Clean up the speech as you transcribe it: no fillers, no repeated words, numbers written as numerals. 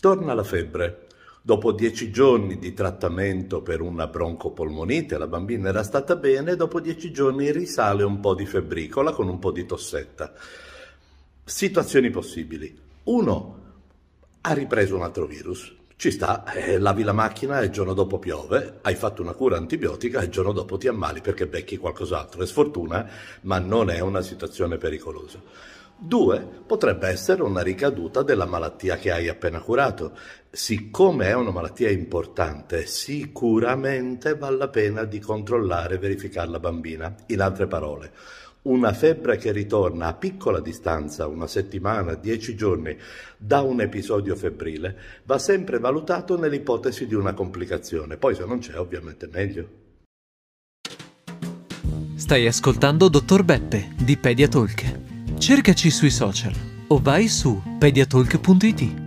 Torna la febbre. Dopo 10 giorni di trattamento per una broncopolmonite, la bambina era stata bene, dopo 10 giorni risale un po' di febbricola con un po' di tossetta. Situazioni possibili. 1. Ha ripreso un altro virus. Ci sta, lavi la macchina e il giorno dopo piove, hai fatto una cura antibiotica e il giorno dopo ti ammali perché becchi qualcos'altro. È sfortuna, ma non è una situazione pericolosa. 2. Potrebbe essere una ricaduta della malattia che hai appena curato. Siccome è una malattia importante, sicuramente vale la pena di controllare e verificare la bambina. In altre parole, una febbre che ritorna a piccola distanza, una settimana, 10 giorni, da un episodio febbrile, va sempre valutato nell'ipotesi di una complicazione. Poi se non c'è, ovviamente meglio. Stai ascoltando Dottor Beppe di Pediatalk. Cercaci sui social o vai su pediatalk.it.